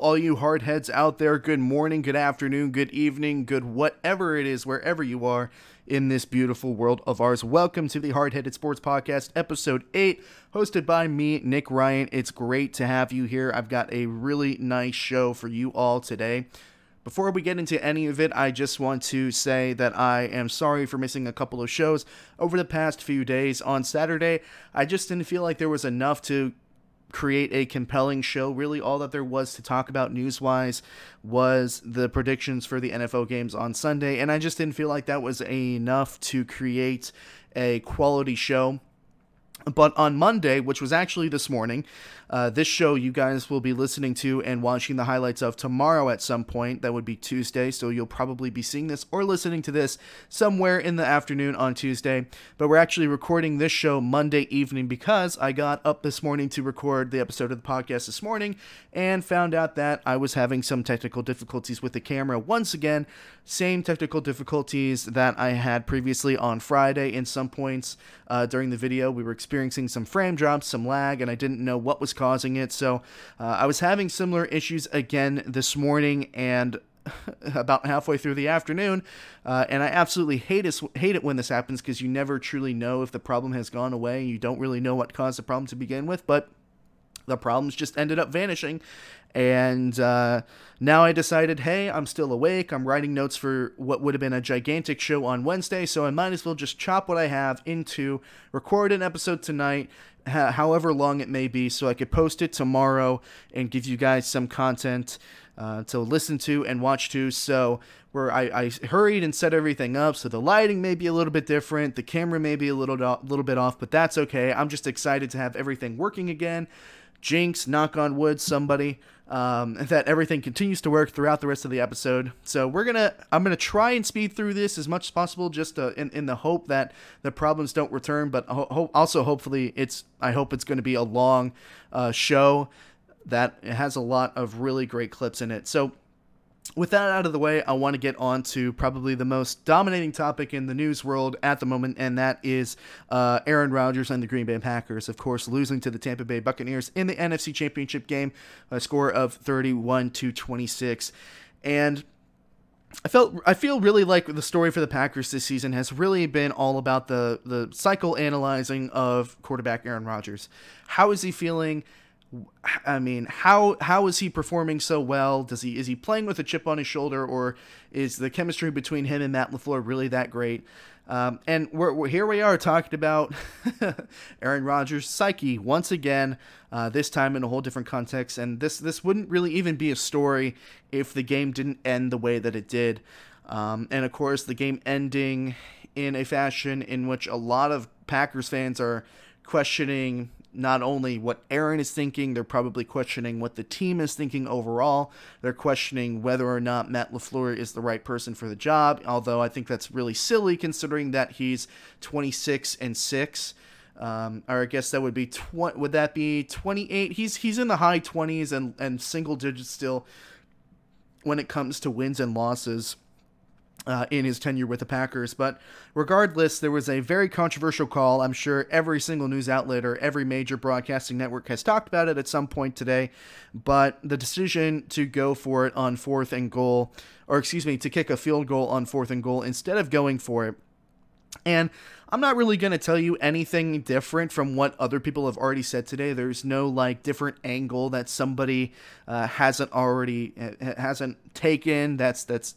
all you hard heads out there, good morning, good afternoon, good evening, good whatever it is, wherever you are in this beautiful world of ours. Welcome to the Hard Headed Sports Podcast, episode 8, hosted by me, Nick Ryan. It's great to have you here. I've got a really nice show for you all today. Before we get into any of it, I just want to say that I am sorry for missing a couple of shows over the past few days. On Saturday, I just didn't feel like there was enough to create a compelling show. Really, all that there was to talk about news-wise was the predictions for the NFL games on Sunday, and I just didn't feel like that was enough to create a quality show. But on Monday, which was actually this morning, this show you guys will be listening to and watching the highlights of tomorrow at some point. That would be Tuesday, so you'll probably be seeing this or listening to this somewhere in the afternoon on Tuesday. But we're actually recording this show Monday evening because I got up this morning to record the episode of the podcast this morning and found out that I was having some technical difficulties with the camera once again. Same technical difficulties that I had previously on Friday. In some points during the video, we were experiencing some frame drops, some lag, and I didn't know what was causing it. So I was having similar issues again this morning and about halfway through the afternoon. And I absolutely hate it when this happens because you never truly know if the problem has gone away. You don't really know what caused the problem to begin with, but the problems just ended up vanishing. And now I decided, hey, I'm still awake. I'm writing notes for what would have been a gigantic show on Wednesday, so I might as well just chop what I have into, record an episode tonight, however long it may be, so I could post it tomorrow and give you guys some content to listen to and watch to. So where I hurried and set everything up, so the lighting may be a little bit different, the camera may be a little bit off, but that's okay. I'm just excited to have everything working again. Jinx, knock on wood, somebody, that everything continues to work throughout the rest of the episode. So I'm gonna try and speed through this as much as possible, just in the hope that the problems don't return. But also, hopefully, I hope it's going to be a long show that has a lot of really great clips in it. So, with that out of the way, I want to get on to probably the most dominating topic in the news world at the moment, and that is Aaron Rodgers and the Green Bay Packers, of course, losing to the Tampa Bay Buccaneers in the NFC Championship game, a score of 31-26. And I feel really like the story for the Packers this season has really been all about the psychoanalyzing of quarterback Aaron Rodgers. How is he feeling? I mean, how is he performing so well? Is he playing with a chip on his shoulder, or is the chemistry between him and Matt LaFleur really that great? And here we are talking about Aaron Rodgers' psyche once again, this time in a whole different context. And this wouldn't really even be a story if the game didn't end the way that it did. And of course, the game ending in a fashion in which a lot of Packers fans are questioning not only what Aaron is thinking, they're probably questioning what the team is thinking overall. They're questioning whether or not Matt LaFleur is the right person for the job, although I think that's really silly considering that he's 26-6. Or I guess that would be, would that be 28? He's in the high 20s and single digits still when it comes to wins and losses in his tenure with the Packers. But regardless, there was a very controversial call. I'm sure every single news outlet or every major broadcasting network has talked about it at some point today, but the decision to go for it on to kick a field goal on 4th and goal instead of going for it. And I'm not really going to tell you anything different from what other people have already said today. There's no different angle that somebody hasn't taken. That's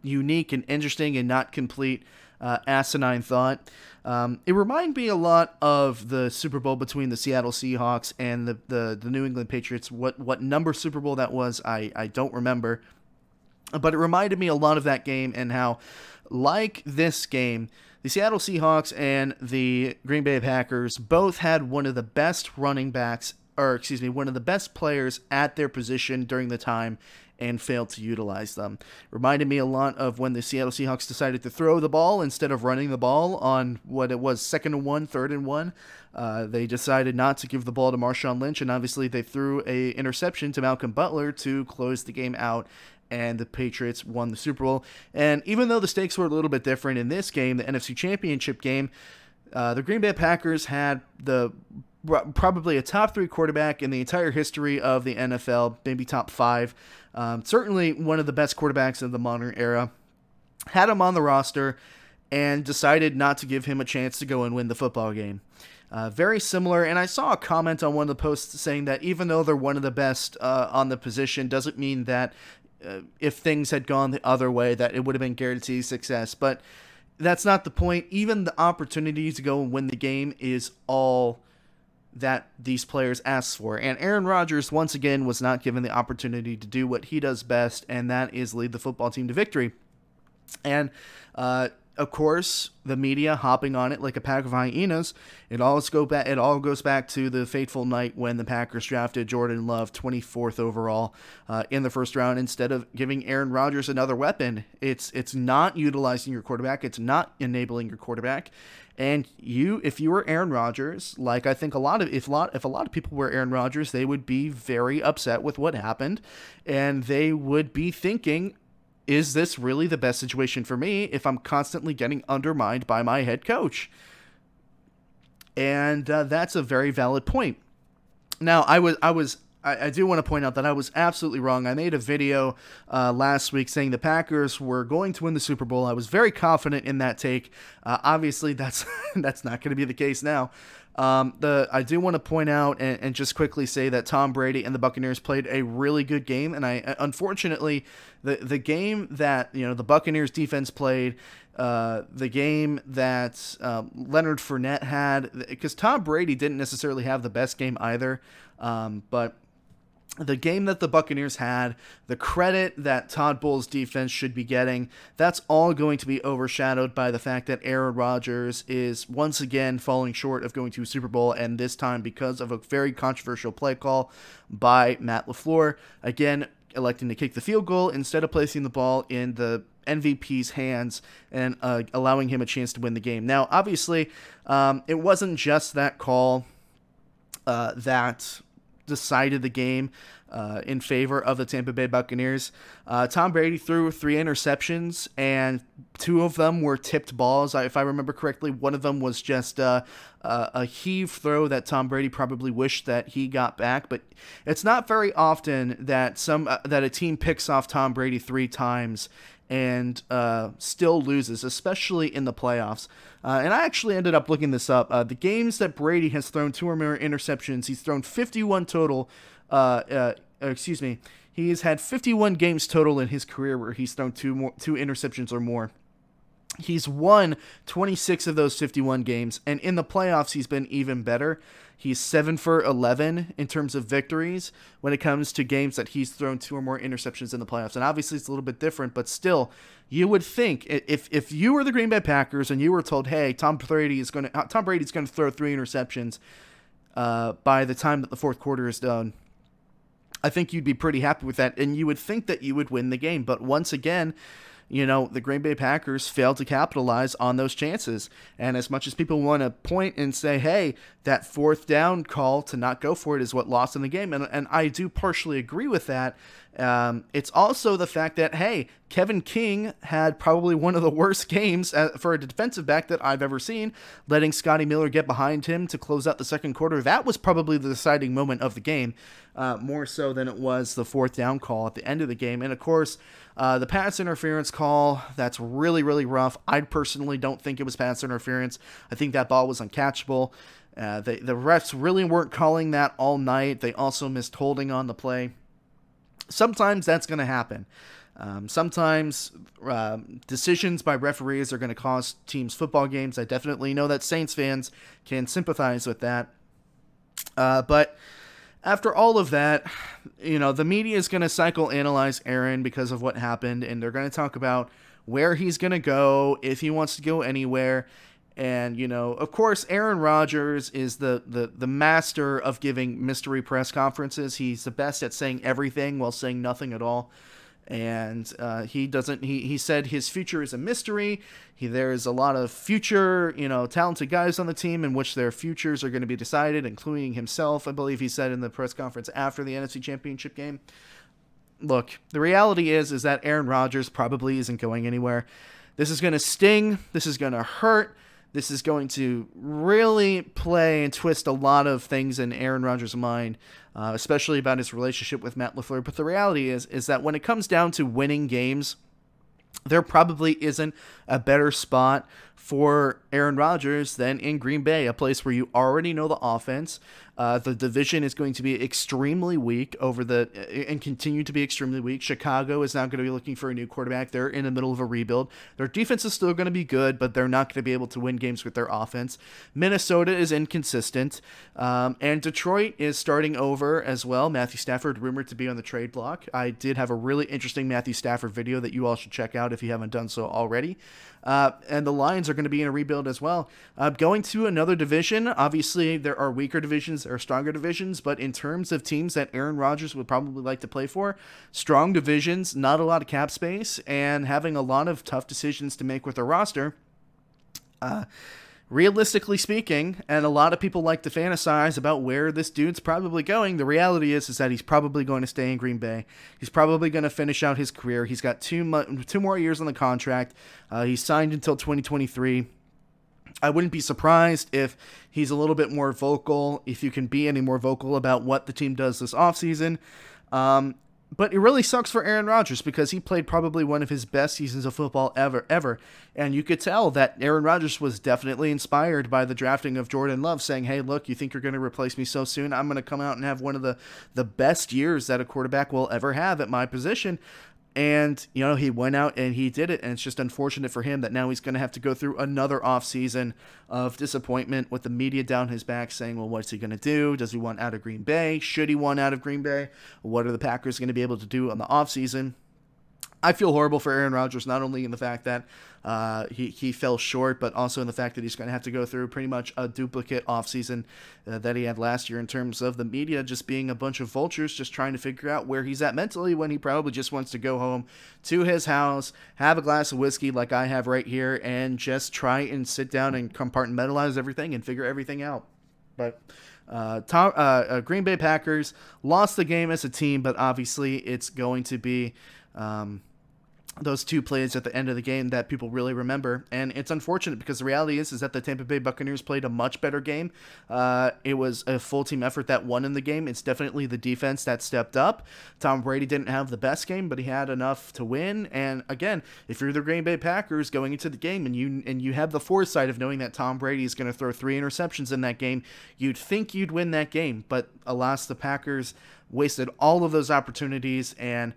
unique and interesting and not complete asinine thought. It reminded me a lot of the Super Bowl between the Seattle Seahawks and the New England Patriots. What number Super Bowl that was, I don't remember. But it reminded me a lot of that game and how, like this game, the Seattle Seahawks and the Green Bay Packers both had one of the best players at their position during the time and failed to utilize them. Reminded me a lot of when the Seattle Seahawks decided to throw the ball instead of running the ball on what it was, 2nd and 1, 3rd and 1. They decided not to give the ball to Marshawn Lynch, and obviously they threw an interception to Malcolm Butler to close the game out, and the Patriots won the Super Bowl. And even though the stakes were a little bit different in this game, the NFC Championship game, the Green Bay Packers had the probably a top three quarterback in the entire history of the NFL, maybe top five. Certainly one of the best quarterbacks of the modern era. Had him on the roster and decided not to give him a chance to go and win the football game. Very similar, and I saw a comment on one of the posts saying that even though they're one of the best on the position, doesn't mean that if things had gone the other way, that it would have been guaranteed success. But that's not the point. Even the opportunity to go and win the game is all that these players ask for. And Aaron Rodgers, once again, was not given the opportunity to do what he does best, and that is lead the football team to victory. And, of course, the media hopping on it like a pack of hyenas. It all goes back to the fateful night when the Packers drafted Jordan Love 24th overall in the first round instead of giving Aaron Rodgers another weapon. It's not utilizing your quarterback. It's not enabling your quarterback. And if you were Aaron Rodgers, like I think if a lot of people were Aaron Rodgers, they would be very upset with what happened, and they would be thinking, is this really the best situation for me if I'm constantly getting undermined by my head coach? And that's a very valid point. Now, I do want to point out that I was absolutely wrong. I made a video last week saying the Packers were going to win the Super Bowl. I was very confident in that take. Obviously, that's that's not going to be the case now. I do want to point out and just quickly say that Tom Brady and the Buccaneers played a really good game. And unfortunately, the game that, the Buccaneers defense played, the game that Leonard Fournette had, because Tom Brady didn't necessarily have the best game either. But the game that the Buccaneers had, the credit that Todd Bowles' defense should be getting, that's all going to be overshadowed by the fact that Aaron Rodgers is once again falling short of going to a Super Bowl, and this time because of a very controversial play call by Matt LaFleur, again electing to kick the field goal instead of placing the ball in the MVP's hands and allowing him a chance to win the game. Now, obviously, it wasn't just that call that decided the game in favor of the Tampa Bay Buccaneers. Tom Brady threw 3 interceptions, and 2 of them were tipped balls. If I remember correctly, one of them was just a heave throw that Tom Brady probably wished that he got back. But it's not very often that that a team picks off Tom Brady 3 times and still loses, especially in the playoffs. And I actually ended up looking this up. The games that Brady has thrown 2 or more interceptions, he's thrown 51 total. He's had 51 games total in his career where he's thrown 2 interceptions or more. He's won 26 of those 51 games, and in the playoffs, he's been even better. He's 7-for-11 in terms of victories when it comes to games that he's thrown 2 or more interceptions in the playoffs. And obviously, it's a little bit different, but still, you would think if you were the Green Bay Packers and you were told, "Hey, Tom Brady's going to throw 3 interceptions by the time that the fourth quarter is done," I think you'd be pretty happy with that, and you would think that you would win the game. But once again, the Green Bay Packers failed to capitalize on those chances. And as much as people want to point and say, hey, that fourth down call to not go for it is what lost in the game, and I do partially agree with that, it's also the fact that, hey, Kevin King had probably one of the worst games for a defensive back that I've ever seen, letting Scotty Miller get behind him to close out the second quarter. That was probably the deciding moment of the game, more so than it was the fourth down call at the end of the game. And, of course, the pass interference call, that's really, really rough. I personally don't think it was pass interference. I think that ball was uncatchable. The refs really weren't calling that all night. They also missed holding on the play. Sometimes that's going to happen. Sometimes decisions by referees are going to cost teams football games. I definitely know that Saints fans can sympathize with that. But after all of that, the media is going to psychoanalyze Aaron because of what happened, and they're going to talk about where he's going to go, if he wants to go anywhere. And, of course, Aaron Rodgers is the master of giving mystery press conferences. He's the best at saying everything while saying nothing at all. And he said his future is a mystery. There's a lot of future, talented guys on the team in which their futures are going to be decided, including himself, I believe he said in the press conference after the NFC Championship game. Look, the reality is that Aaron Rodgers probably isn't going anywhere. This is going to sting. This is going to hurt. This is going to really play and twist a lot of things in Aaron Rodgers' mind, especially about his relationship with Matt LaFleur. But the reality is that when it comes down to winning games, there probably isn't a better spot for Aaron Rodgers than in Green Bay, a place where you already know the offense. The division is going to be extremely weak and continue to be extremely weak. Chicago is not going to be looking for a new quarterback. They're in the middle of a rebuild. Their defense is still going to be good, but they're not going to be able to win games with their offense. Minnesota is inconsistent. And Detroit is starting over as well. Matthew Stafford rumored to be on the trade block. I did have a really interesting Matthew Stafford video that you all should check out if you haven't done so already. And the Lions are going to be in a rebuild as well. Going to another division, obviously there are weaker divisions, or stronger divisions, but in terms of teams that Aaron Rodgers would probably like to play for, strong divisions, not a lot of cap space, and having a lot of tough decisions to make with their roster, realistically speaking, and a lot of people like to fantasize about where this dude's probably going, the reality is that he's probably going to stay in Green Bay. He's probably going to finish out his career. He's got two more years on the contract. He's signed until 2023. I wouldn't be surprised if he's a little bit more vocal, if you can be any more vocal about what the team does this offseason. But it really sucks for Aaron Rodgers because he played probably one of his best seasons of football ever. And you could tell that Aaron Rodgers was definitely inspired by the drafting of Jordan Love, saying, hey, look, you think you're going to replace me so soon? I'm going to come out and have one of the best years that a quarterback will ever have at my position. And, you know, he went out and he did it, and it's just unfortunate for him that now he's going to have to go through another offseason of disappointment with the media down his back saying, well, what's he going to do? Does he want out of Green Bay? Should he want out of Green Bay? What are the Packers going to be able to do on the offseason? I feel horrible for Aaron Rodgers, not only in the fact that he fell short, but also in the fact that he's going to have to go through pretty much a duplicate offseason that he had last year in terms of the media just being a bunch of vultures just trying to figure out where he's at mentally when he probably just wants to go home to his house, have a glass of whiskey like I have right here, and just try and sit down and compartmentalize everything and figure everything out. But Green Bay Packers lost the game as a team, but obviously it's going to be those two plays at the end of the game that people really remember. And it's unfortunate because the reality is that the Tampa Bay Buccaneers played a much better game. It was a full team effort that won in the game. It's definitely the defense that stepped up. Tom Brady didn't have the best game, but he had enough to win. And again, if you're the Green Bay Packers going into the game and you have the foresight of knowing that Tom Brady is going to throw 3 interceptions in that game, you'd think you'd win that game. But alas, the Packers wasted all of those opportunities. And,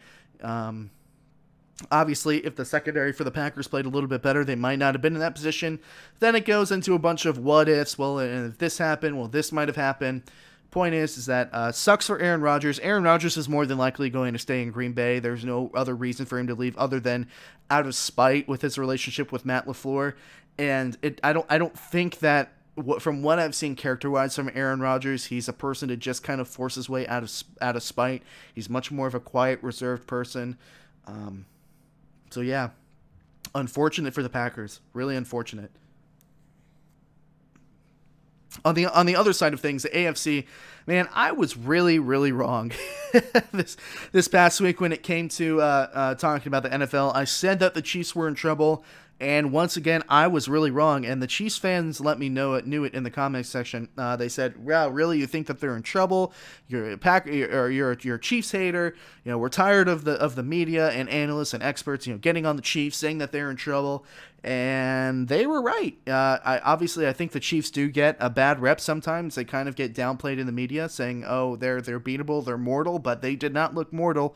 obviously, if the secondary for the Packers played a little bit better, they might not have been in that position. Then it goes into a bunch of what ifs. Well, if this happened, well, this might have happened. Point is that sucks for Aaron Rodgers. Aaron Rodgers is more than likely going to stay in Green Bay. There's no other reason for him to leave other than out of spite with his relationship with Matt LaFleur. And I don't think that, from what I've seen character-wise from Aaron Rodgers, he's a person to just kind of force his way out of spite. He's much more of a quiet, reserved person. So yeah, unfortunate for the Packers, really unfortunate. On the other side of things, the AFC, man, I was really, really wrong this past week when it came to talking about the NFL. I said that the Chiefs were in trouble, and once again, I was really wrong. And the Chiefs fans let me know it, knew it in the comments section. They said, "Wow, really? You think that they're in trouble? You're a Chiefs hater. You know, we're tired of the media and analysts and experts, you know, getting on the Chiefs, saying that they're in trouble." And they were right. I think the Chiefs do get a bad rep sometimes. They kind of get downplayed in the media, saying, "Oh, they're beatable, they're mortal," but they did not look mortal.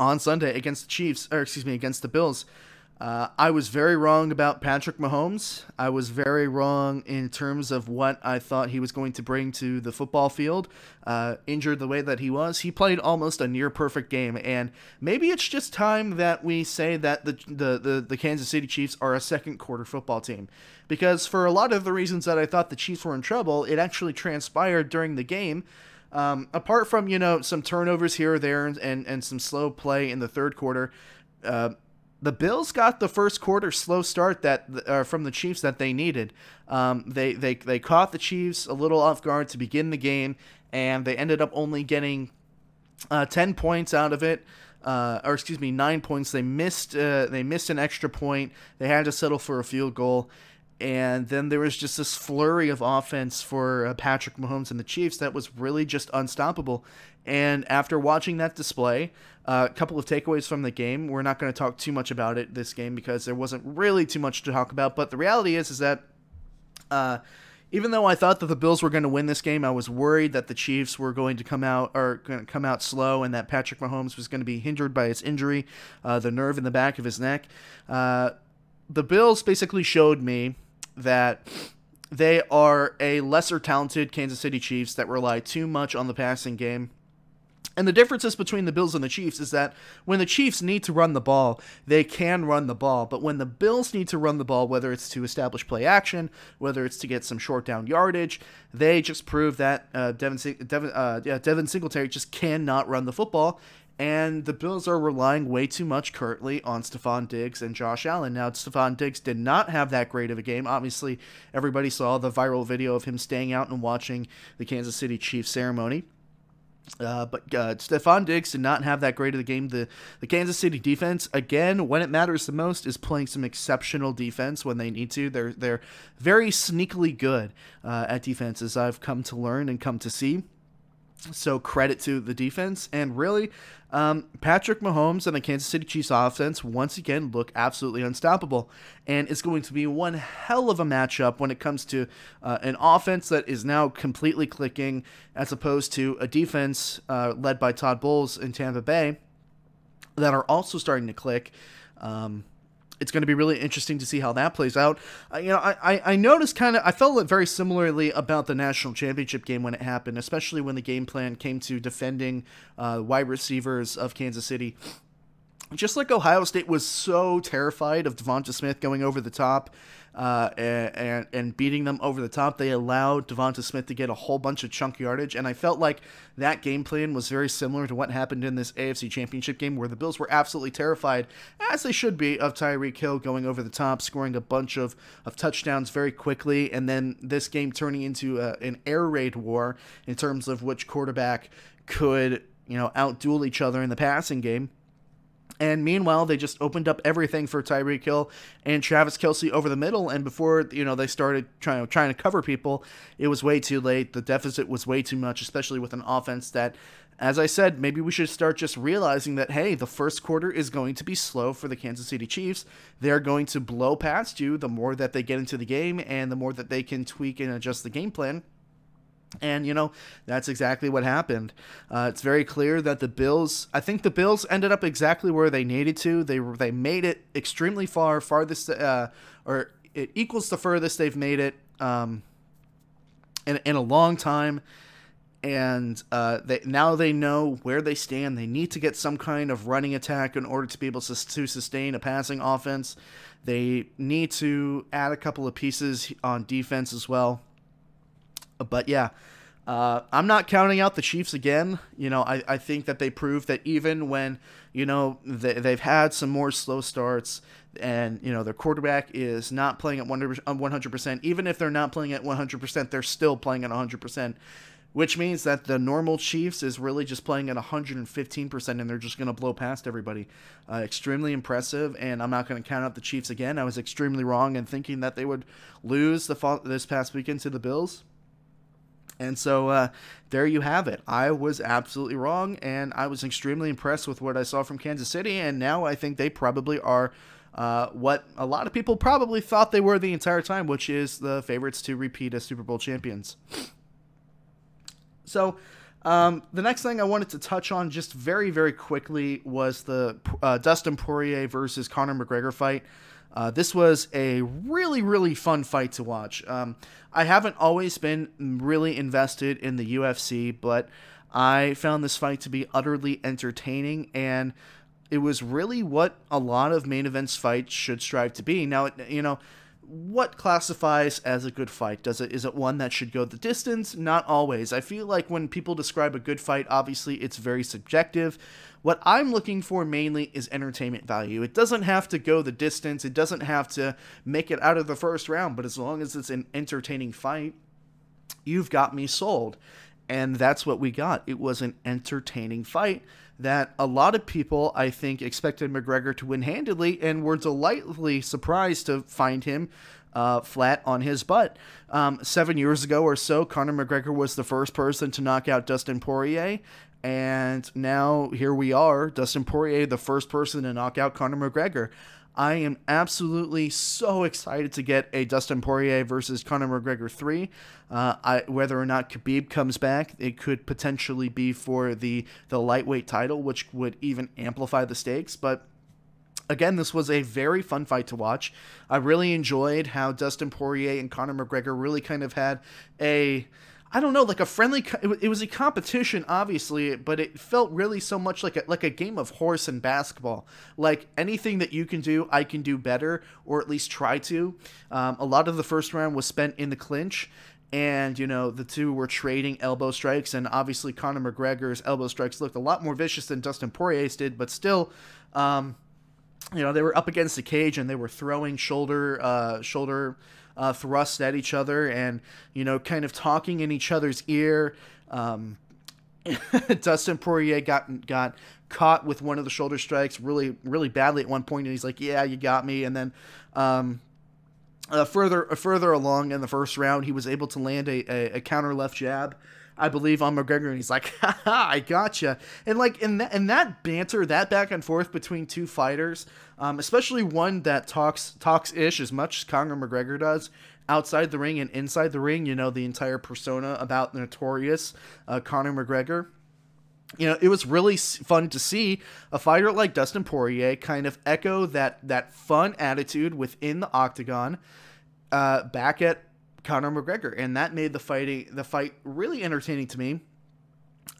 On Sunday against the Bills. I was very wrong about Patrick Mahomes. I was very wrong in terms of what I thought he was going to bring to the football field. Injured the way that he was, he played almost a near perfect game. And maybe it's just time that we say that the Kansas City Chiefs are a second quarter football team, because for a lot of the reasons that I thought the Chiefs were in trouble, it actually transpired during the game. Apart from, you know, some turnovers here or there and some slow play in the third quarter, the Bills got the first quarter slow start that from the Chiefs that they needed. They caught the Chiefs a little off guard to begin the game, and they ended up only getting 10 points out of it. 9 points. They missed an extra point. They had to settle for a field goal. And then there was just this flurry of offense for Patrick Mahomes and the Chiefs that was really just unstoppable. And after watching that display, a couple of takeaways from the game. We're not going to talk too much about it this game because there wasn't really too much to talk about. But the reality is that even though I thought that the Bills were going to win this game, I was worried that the Chiefs were going to come out slow and that Patrick Mahomes was going to be hindered by his injury, the nerve in the back of his neck. The Bills basically showed me that they are a lesser talented Kansas City Chiefs that rely too much on the passing game. And the differences between the Bills and the Chiefs is that when the Chiefs need to run the ball, they can run the ball. But when the Bills need to run the ball, whether it's to establish play action, whether it's to get some short down yardage, they just prove that Devin Singletary just cannot run the football. And the Bills are relying way too much currently on Stephon Diggs and Josh Allen. Now, Stephon Diggs did not have that great of a game. Obviously, everybody saw the viral video of him staying out and watching the Kansas City Chiefs ceremony. But Stephon Diggs did not have that great of a game. The Kansas City defense, again, when it matters the most, is playing some exceptional defense when they need to. They're very sneakily good at defense, as I've come to learn and come to see. So credit to the defense, and really, Patrick Mahomes and the Kansas City Chiefs offense once again look absolutely unstoppable, and it's going to be one hell of a matchup when it comes to an offense that is now completely clicking as opposed to a defense led by Todd Bowles in Tampa Bay that are also starting to click. It's going to be really interesting to see how that plays out. I noticed I felt it very similarly about the national championship game when it happened, especially when the game plan came to defending wide receivers of Kansas City. Just like Ohio State was so terrified of Devonta Smith going over the top and beating them over the top, they allowed Devonta Smith to get a whole bunch of chunk yardage. And I felt like that game plan was very similar to what happened in this AFC Championship game, where the Bills were absolutely terrified, as they should be, of Tyreek Hill going over the top, scoring a bunch of touchdowns very quickly, and then this game turning into an air raid war in terms of which quarterback could, outduel each other in the passing game. And meanwhile, they just opened up everything for Tyreek Hill and Travis Kelce over the middle. And before, they started trying to cover people, it was way too late. The deficit was way too much, especially with an offense that, as I said, maybe we should start just realizing that, hey, the first quarter is going to be slow for the Kansas City Chiefs. They're going to blow past you the more that they get into the game and the more that they can tweak and adjust the game plan. And, that's exactly what happened. It's very clear that I think the Bills ended up exactly where they needed to. They made it extremely far, or it equals the furthest they've made it in a long time. And now they know where they stand. They need to get some kind of running attack in order to be able to sustain a passing offense. They need to add a couple of pieces on defense as well. But yeah, I'm not counting out the Chiefs again. I think that they proved that even when, they've had some more slow starts and, their quarterback is not playing at 100%, even if they're not playing at 100%, they're still playing at 100%, which means that the normal Chiefs is really just playing at 115% and they're just going to blow past everybody. Extremely impressive, and I'm not going to count out the Chiefs again. I was extremely wrong in thinking that they would lose this past weekend to the Bills. And so there you have it. I was absolutely wrong, and I was extremely impressed with what I saw from Kansas City, and now I think they probably are what a lot of people probably thought they were the entire time, which is the favorites to repeat as Super Bowl champions. So the next thing I wanted to touch on just very, very quickly was the Dustin Poirier versus Conor McGregor fight. This was a really, really fun fight to watch. I haven't always been really invested in the UFC, but I found this fight to be utterly entertaining, and it was really what a lot of main events fights should strive to be. Now, what classifies as a good fight? Is it one that should go the distance? Not always. I feel like when people describe a good fight, obviously it's very subjective. What I'm looking for mainly is entertainment value. It doesn't have to go the distance. It doesn't have to make it out of the first round, but as long as it's an entertaining fight, you've got me sold. And that's what we got. It was an entertaining fight that a lot of people, I think, expected McGregor to win handily and were delightfully surprised to find him flat on his butt. 7 years ago or so, Conor McGregor was the first person to knock out Dustin Poirier. And now here we are, Dustin Poirier, the first person to knock out Conor McGregor. I am absolutely so excited to get a Dustin Poirier versus Conor McGregor 3. Whether or not Khabib comes back, it could potentially be for the lightweight title, which would even amplify the stakes. But again, this was a very fun fight to watch. I really enjoyed how Dustin Poirier and Conor McGregor really kind of had a... I don't know, like a friendly, it was a competition, obviously, but it felt really so much like a game of horse and basketball. Like, anything that you can do, I can do better, or at least try to. A lot of the first round was spent in the clinch, and, you know, the two were trading elbow strikes, and obviously Conor McGregor's elbow strikes looked a lot more vicious than Dustin Poirier's did, but still, you know, they were up against the cage, and they were throwing shoulder thrusts at each other, and, you know, kind of talking in each other's ear. Dustin Poirier got caught with one of the shoulder strikes really, really badly at one point, and he's like, yeah, you got me. And then further along in the first round, he was able to land a counter left jab, I believe, on McGregor, and he's like, ha ha, I gotcha. And like in that banter, that back and forth between two fighters, especially one that talks-ish as much as Conor McGregor does outside the ring and inside the ring, you know, the entire persona about the notorious Conor McGregor. You know, it was really fun to see a fighter like Dustin Poirier kind of echo that fun attitude within the octagon back at Conor McGregor, and that made the fight really entertaining to me.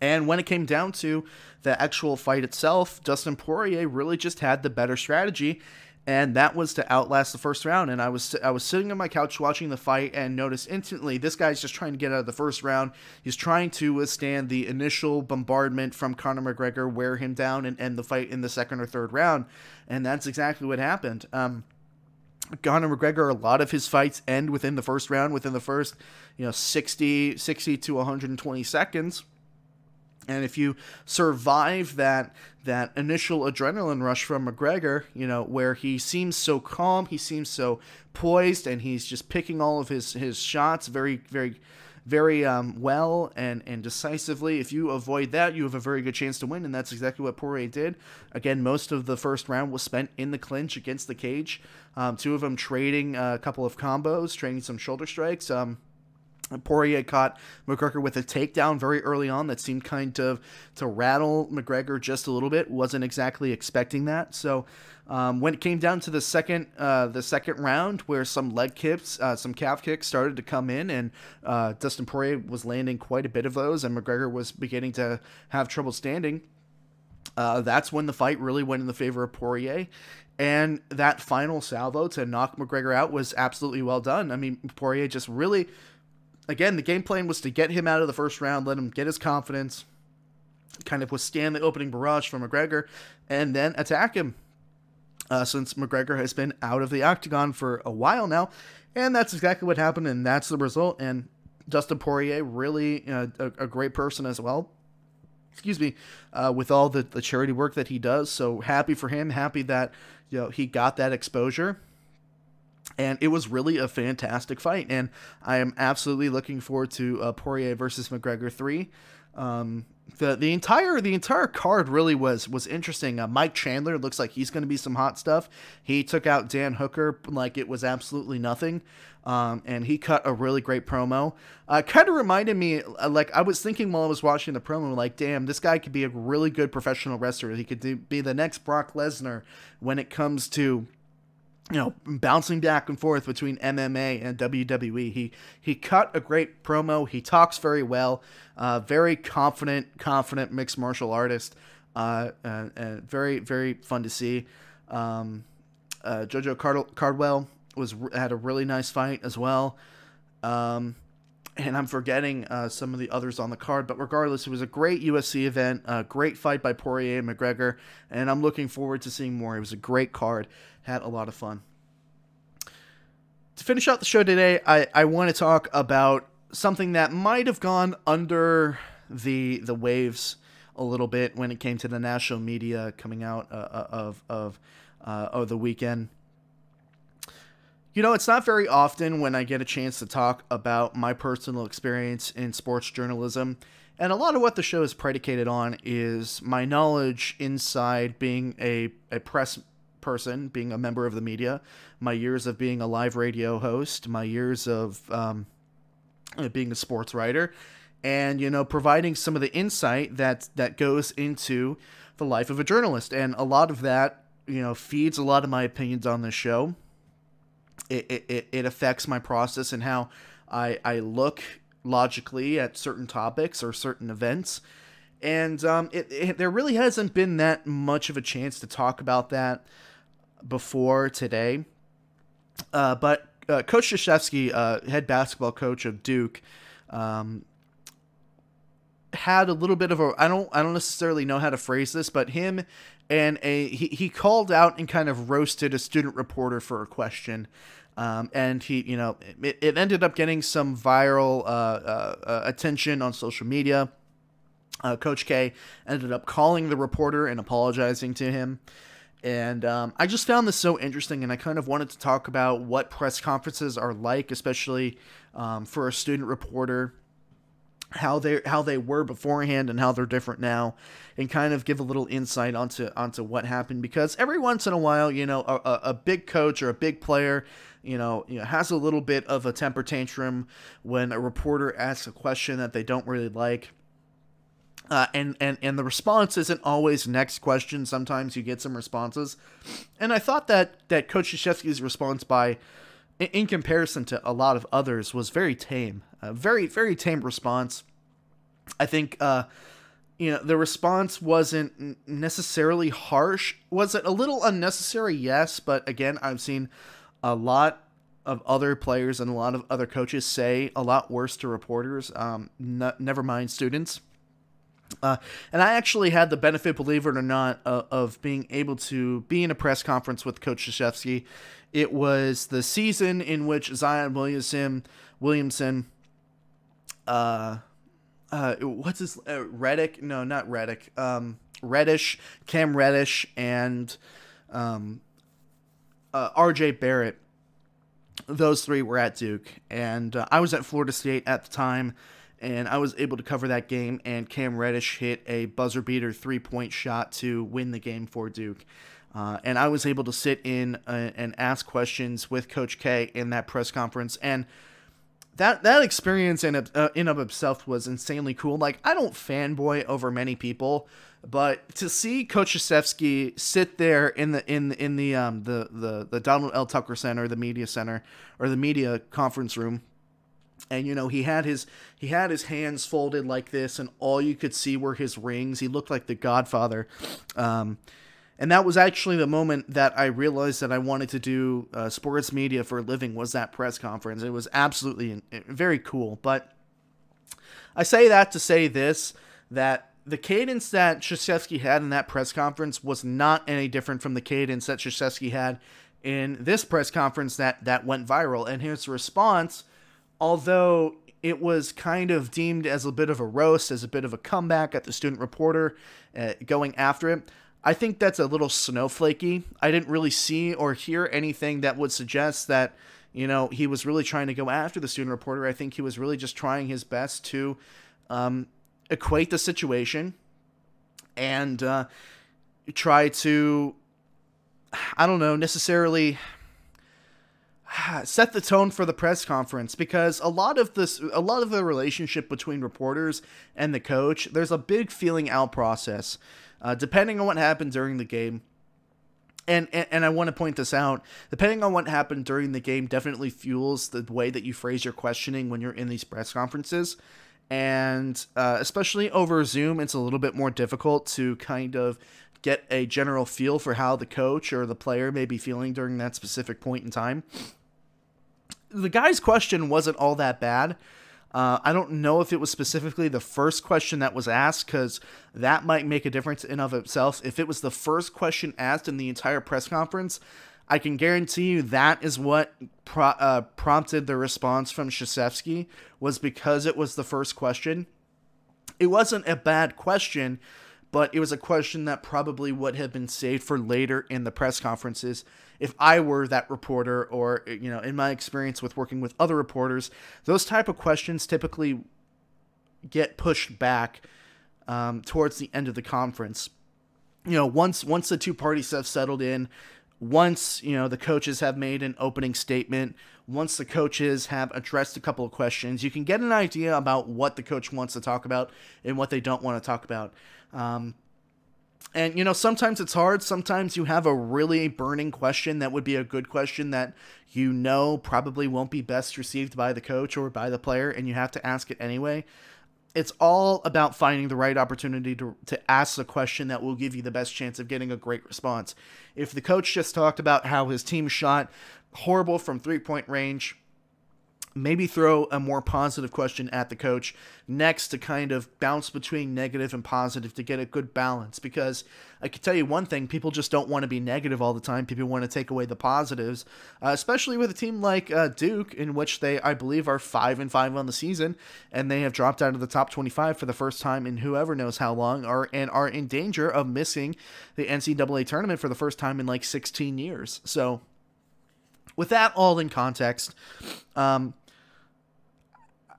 And when it came down to the actual fight itself, Dustin Poirier really just had the better strategy, and that was to outlast the first round. And I was sitting on my couch watching the fight and noticed instantly, this guy's just trying to get out of the first round. He's trying to withstand the initial bombardment from Conor McGregor, wear him down, and end the fight in the second or third round. And that's exactly what happened. Conor McGregor, a lot of his fights end within the first round, within the first, you know, 60 to 120 seconds. And if you survive that initial adrenaline rush from McGregor, you know, where he seems so calm, he seems so poised, and he's just picking all of his shots very, very, very well and decisively. If you avoid that, you have a very good chance to win, and that's exactly what Poirier did. Again, most of the first round was spent in the clinch against the cage. Two of them trading a couple of combos, trading some shoulder strikes. Poirier caught McGregor with a takedown very early on that seemed kind of to rattle McGregor just a little bit. Wasn't exactly expecting that. So when it came down to the second round, where some leg kicks, some calf kicks started to come in, and Dustin Poirier was landing quite a bit of those, and McGregor was beginning to have trouble standing. That's when the fight really went in the favor of Poirier. And that final salvo to knock McGregor out was absolutely well done. I mean, Poirier just really... Again, the game plan was to get him out of the first round, let him get his confidence, kind of withstand the opening barrage from McGregor, and then attack him. Since McGregor has been out of the octagon for a while now, and that's exactly what happened, and that's the result. And Dustin Poirier, really a great person as well. Excuse me, with all the charity work that he does. So happy for him. Happy that, you know, he got that exposure. And it was really a fantastic fight, and I am absolutely looking forward to Poirier versus McGregor 3. The entire card really was interesting. Mike Chandler looks like he's going to be some hot stuff. He took out Dan Hooker like it was absolutely nothing, and he cut a really great promo. Kind of reminded me, like I was thinking while I was watching the promo, like, damn, this guy could be a really good professional wrestler. He could be the next Brock Lesnar when it comes to, you know, bouncing back and forth between MMA and WWE. He cut a great promo. He talks very well. Very confident mixed martial artist. And very, very fun to see. JoJo Cardwell had a really nice fight as well. And I'm forgetting some of the others on the card, but regardless, it was a great UFC event, a great fight by Poirier and McGregor, and I'm looking forward to seeing more. It was a great card, had a lot of fun. To finish out the show today, I want to talk about something that might have gone under the waves a little bit when it came to the national media coming out of the weekend. You know, it's not very often when I get a chance to talk about my personal experience in sports journalism. And a lot of what the show is predicated on is my knowledge inside being a press person, being a member of the media, my years of being a live radio host, my years of being a sports writer, and, you know, providing some of the insight that goes into the life of a journalist. And a lot of that, you know, feeds a lot of my opinions on this show. It affects my process and how I look logically at certain topics or certain events. And there really hasn't been that much of a chance to talk about that before today. But Coach Krzyzewski, head basketball coach of Duke, had a little bit of a, I don't necessarily know how to phrase this, but him and he called out and kind of roasted a student reporter for a question. And he, you know, it ended up getting some viral attention on social media. Coach K ended up calling the reporter and apologizing to him. And I just found this so interesting, and I kind of wanted to talk about what press conferences are like, especially for a student reporter, how they were beforehand and how they're different now, and kind of give a little insight onto what happened, because every once in a while, you know, a big coach or a big player, you know, has a little bit of a temper tantrum when a reporter asks a question that they don't really like. And the response isn't always next question. Sometimes you get some responses. And I thought that Coach Krzyzewski's response in comparison to a lot of others, was very tame. A very, very tame response. I think, you know, the response wasn't necessarily harsh. Was it a little unnecessary? Yes. But again, I've seen a lot of other players and a lot of other coaches say a lot worse to reporters, never mind students. And I actually had the benefit, believe it or not, of being able to be in a press conference with Coach Krzyzewski. It was the season in which Zion Williamson, what's his, Reddick? No, not Reddick. Reddish, Cam Reddish, and RJ Barrett. Those three were at Duke, and I was at Florida State at the time. And I was able to cover that game, and Cam Reddish hit a buzzer-beater three-point shot to win the game for Duke. And I was able to sit in and ask questions with Coach K in that press conference. And that experience in of itself was insanely cool. Like, I don't fanboy over many people, but to see Coach Krzyzewski sit there in the Donald L. Tucker Center, the media center, or the media conference room. And, you know, he had his hands folded like this, and all you could see were his rings. He looked like the Godfather. And that was actually the moment that I realized that I wanted to do sports media for a living, was that press conference. It was absolutely very cool. But I say that to say this, that the cadence that Krzyzewski had in that press conference was not any different from the cadence that Krzyzewski had in this press conference that went viral. And his response, although it was kind of deemed as a bit of a roast, as a bit of a comeback at the student reporter going after it, I think that's a little snowflakey. I didn't really see or hear anything that would suggest that, you know, he was really trying to go after the student reporter. I think he was really just trying his best to equate the situation and try to, I don't know, necessarily set the tone for the press conference, because a lot of the relationship between reporters and the coach, there's a big feeling out process, depending on what happened during the game. And I want to point this out, depending on what happened during the game definitely fuels the way that you phrase your questioning when you're in these press conferences. And especially over Zoom, it's a little bit more difficult to kind of get a general feel for how the coach or the player may be feeling during that specific point in time. The guy's question wasn't all that bad. I don't know if it was specifically the first question that was asked, because that might make a difference in of itself. If it was the first question asked in the entire press conference, I can guarantee you that is what prompted the response from Krzyzewski, was because it was the first question. It wasn't a bad question, but it was a question that probably would have been saved for later in the press conferences. If I were that reporter, or, you know, in my experience with working with other reporters, those type of questions typically get pushed back towards the end of the conference. You know, once the two parties have settled in, once, you know, the coaches have made an opening statement, once the coaches have addressed a couple of questions, you can get an idea about what the coach wants to talk about and what they don't want to talk about. And, you know, sometimes it's hard. Sometimes you have a really burning question that would be a good question that, you know, probably won't be best received by the coach or by the player, and you have to ask it anyway. It's all about finding the right opportunity to ask the question that will give you the best chance of getting a great response. If the coach just talked about how his team shot horrible from three-point range, maybe throw a more positive question at the coach next to kind of bounce between negative and positive to get a good balance. Because I can tell you one thing, people just don't want to be negative all the time. People want to take away the positives, especially with a team like Duke, in which they, I believe, are 5-5 on the season, and they have dropped out of the top 25 for the first time in whoever knows how long, and are in danger of missing the NCAA tournament for the first time in like 16 years. So with that all in context,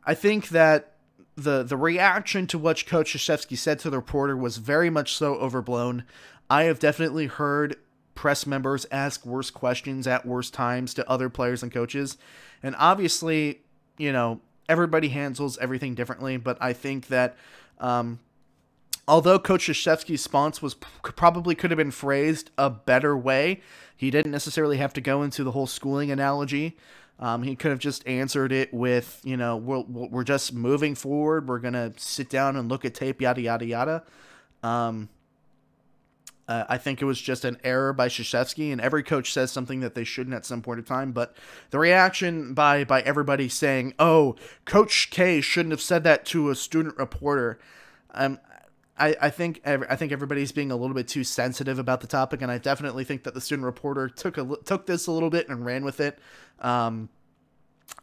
I think that the reaction to what Coach Krzyzewski said to the reporter was very much so overblown. I have definitely heard press members ask worse questions at worse times to other players and coaches. And obviously, you know, everybody handles everything differently. But I think that although Coach Krzyzewski's response was probably could have been phrased a better way, he didn't necessarily have to go into the whole schooling analogy. He could have just answered it with, you know, we're just moving forward. We're going to sit down and look at tape, yada, yada, yada. I think it was just an error by Krzyzewski, and every coach says something that they shouldn't at some point in time. But the reaction by everybody saying, oh, Coach K shouldn't have said that to a student reporter. I think everybody's being a little bit too sensitive about the topic, and I definitely think that the student reporter took this a little bit and ran with it.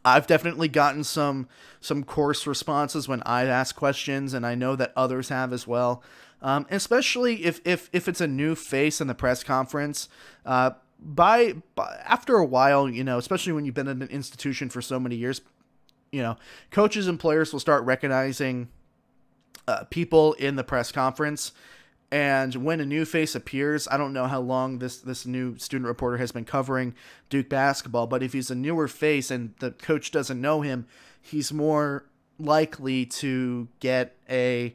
I've definitely gotten some coarse responses when I ask questions, and I know that others have as well. Especially if it's a new face in the press conference. By after a while, you know, especially when you've been in an institution for so many years, you know, coaches and players will start recognizing people in the press conference. And when a new face appears, I don't know how long this new student reporter has been covering Duke basketball, but if he's a newer face and the coach doesn't know him, he's more likely to get a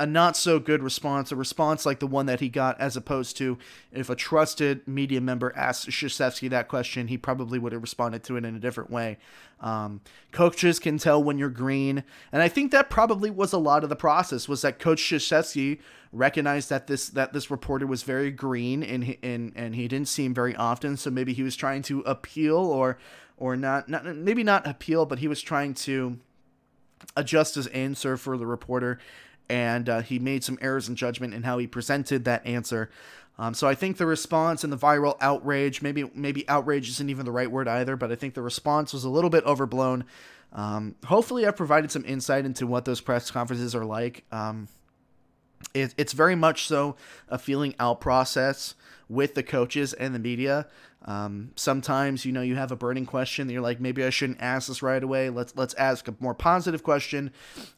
not so good response, a response like the one that he got, as opposed to if a trusted media member asked Krzyzewski that question, he probably would have responded to it in a different way. Coaches can tell when you're green. And I think that probably was a lot of the process, was that Coach Krzyzewski recognized that this reporter was very green and he didn't see him very often. So maybe he was trying to appeal or not, maybe not appeal, but he was trying to adjust his answer for the reporter. And he made some errors in judgment in how he presented that answer. So I think the response and the viral outrage, maybe outrage isn't even the right word either, but I think the response was a little bit overblown. Hopefully I've provided some insight into what those press conferences are like. It's very much so a feeling out process with the coaches and the media. Sometimes, you know, you have a burning question that you're like, maybe I shouldn't ask this right away. Let's ask a more positive question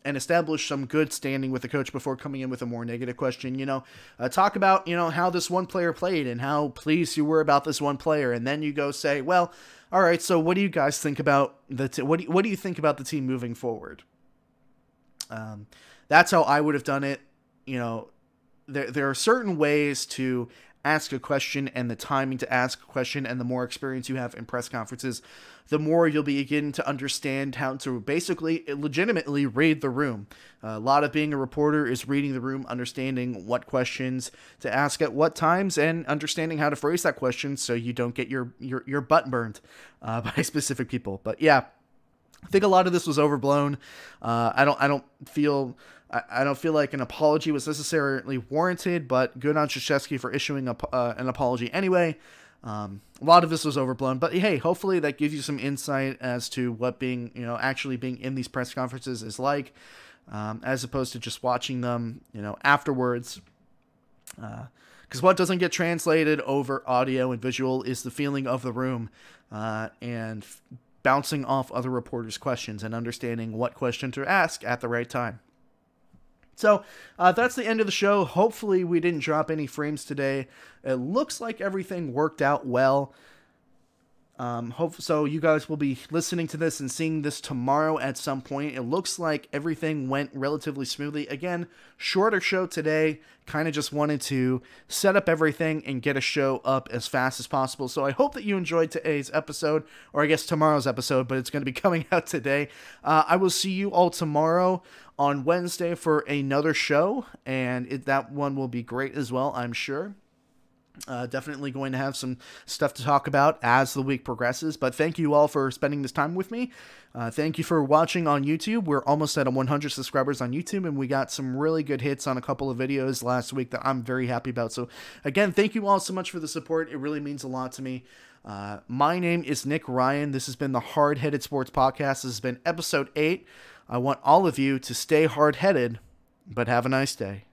and establish some good standing with the coach before coming in with a more negative question. You know, talk about, you know, how this one player played and how pleased you were about this one player. And then you go say, well, all right, so what do you guys think about what do you think about the team moving forward? That's how I would have done it. You know, there are certain ways to ask a question, and the timing to ask a question, and the more experience you have in press conferences, the more you'll begin to understand how to basically legitimately read the room. A lot of being a reporter is reading the room, understanding what questions to ask at what times, and understanding how to phrase that question so you don't get your butt burned by specific people. But yeah, I think a lot of this was overblown. I don't feel like an apology was necessarily warranted, but good on Krzyzewski for issuing an apology anyway. A lot of this was overblown, but hey, hopefully that gives you some insight as to what being, you know, actually being in these press conferences is like. as opposed to just watching them, you know, afterwards. Because what doesn't get translated over audio and visual is the feeling of the room and bouncing off other reporters' questions and understanding what question to ask at the right time. So that's the end of the show. Hopefully we didn't drop any frames today. It looks like everything worked out well. So you guys will be listening to this and seeing this tomorrow at some point. It looks like everything went relatively smoothly. Again, shorter show today. Kind of just wanted to set up everything and get a show up as fast as possible. So I hope that you enjoyed today's episode, or I guess tomorrow's episode, but it's going to be coming out today. I will see you all tomorrow on Wednesday for another show, and that one will be great as well, I'm sure. Definitely going to have some stuff to talk about as the week progresses, but thank you all for spending this time with me. Thank you for watching on YouTube. We're almost at 100 subscribers on YouTube, and we got some really good hits on a couple of videos last week that I'm very happy about. So again, thank you all so much for the support. It really means a lot to me. My name is Nick Ryan. This has been the Hard Headed Sports Podcast. This has been episode 8. I want all of you to stay hard headed, but have a nice day.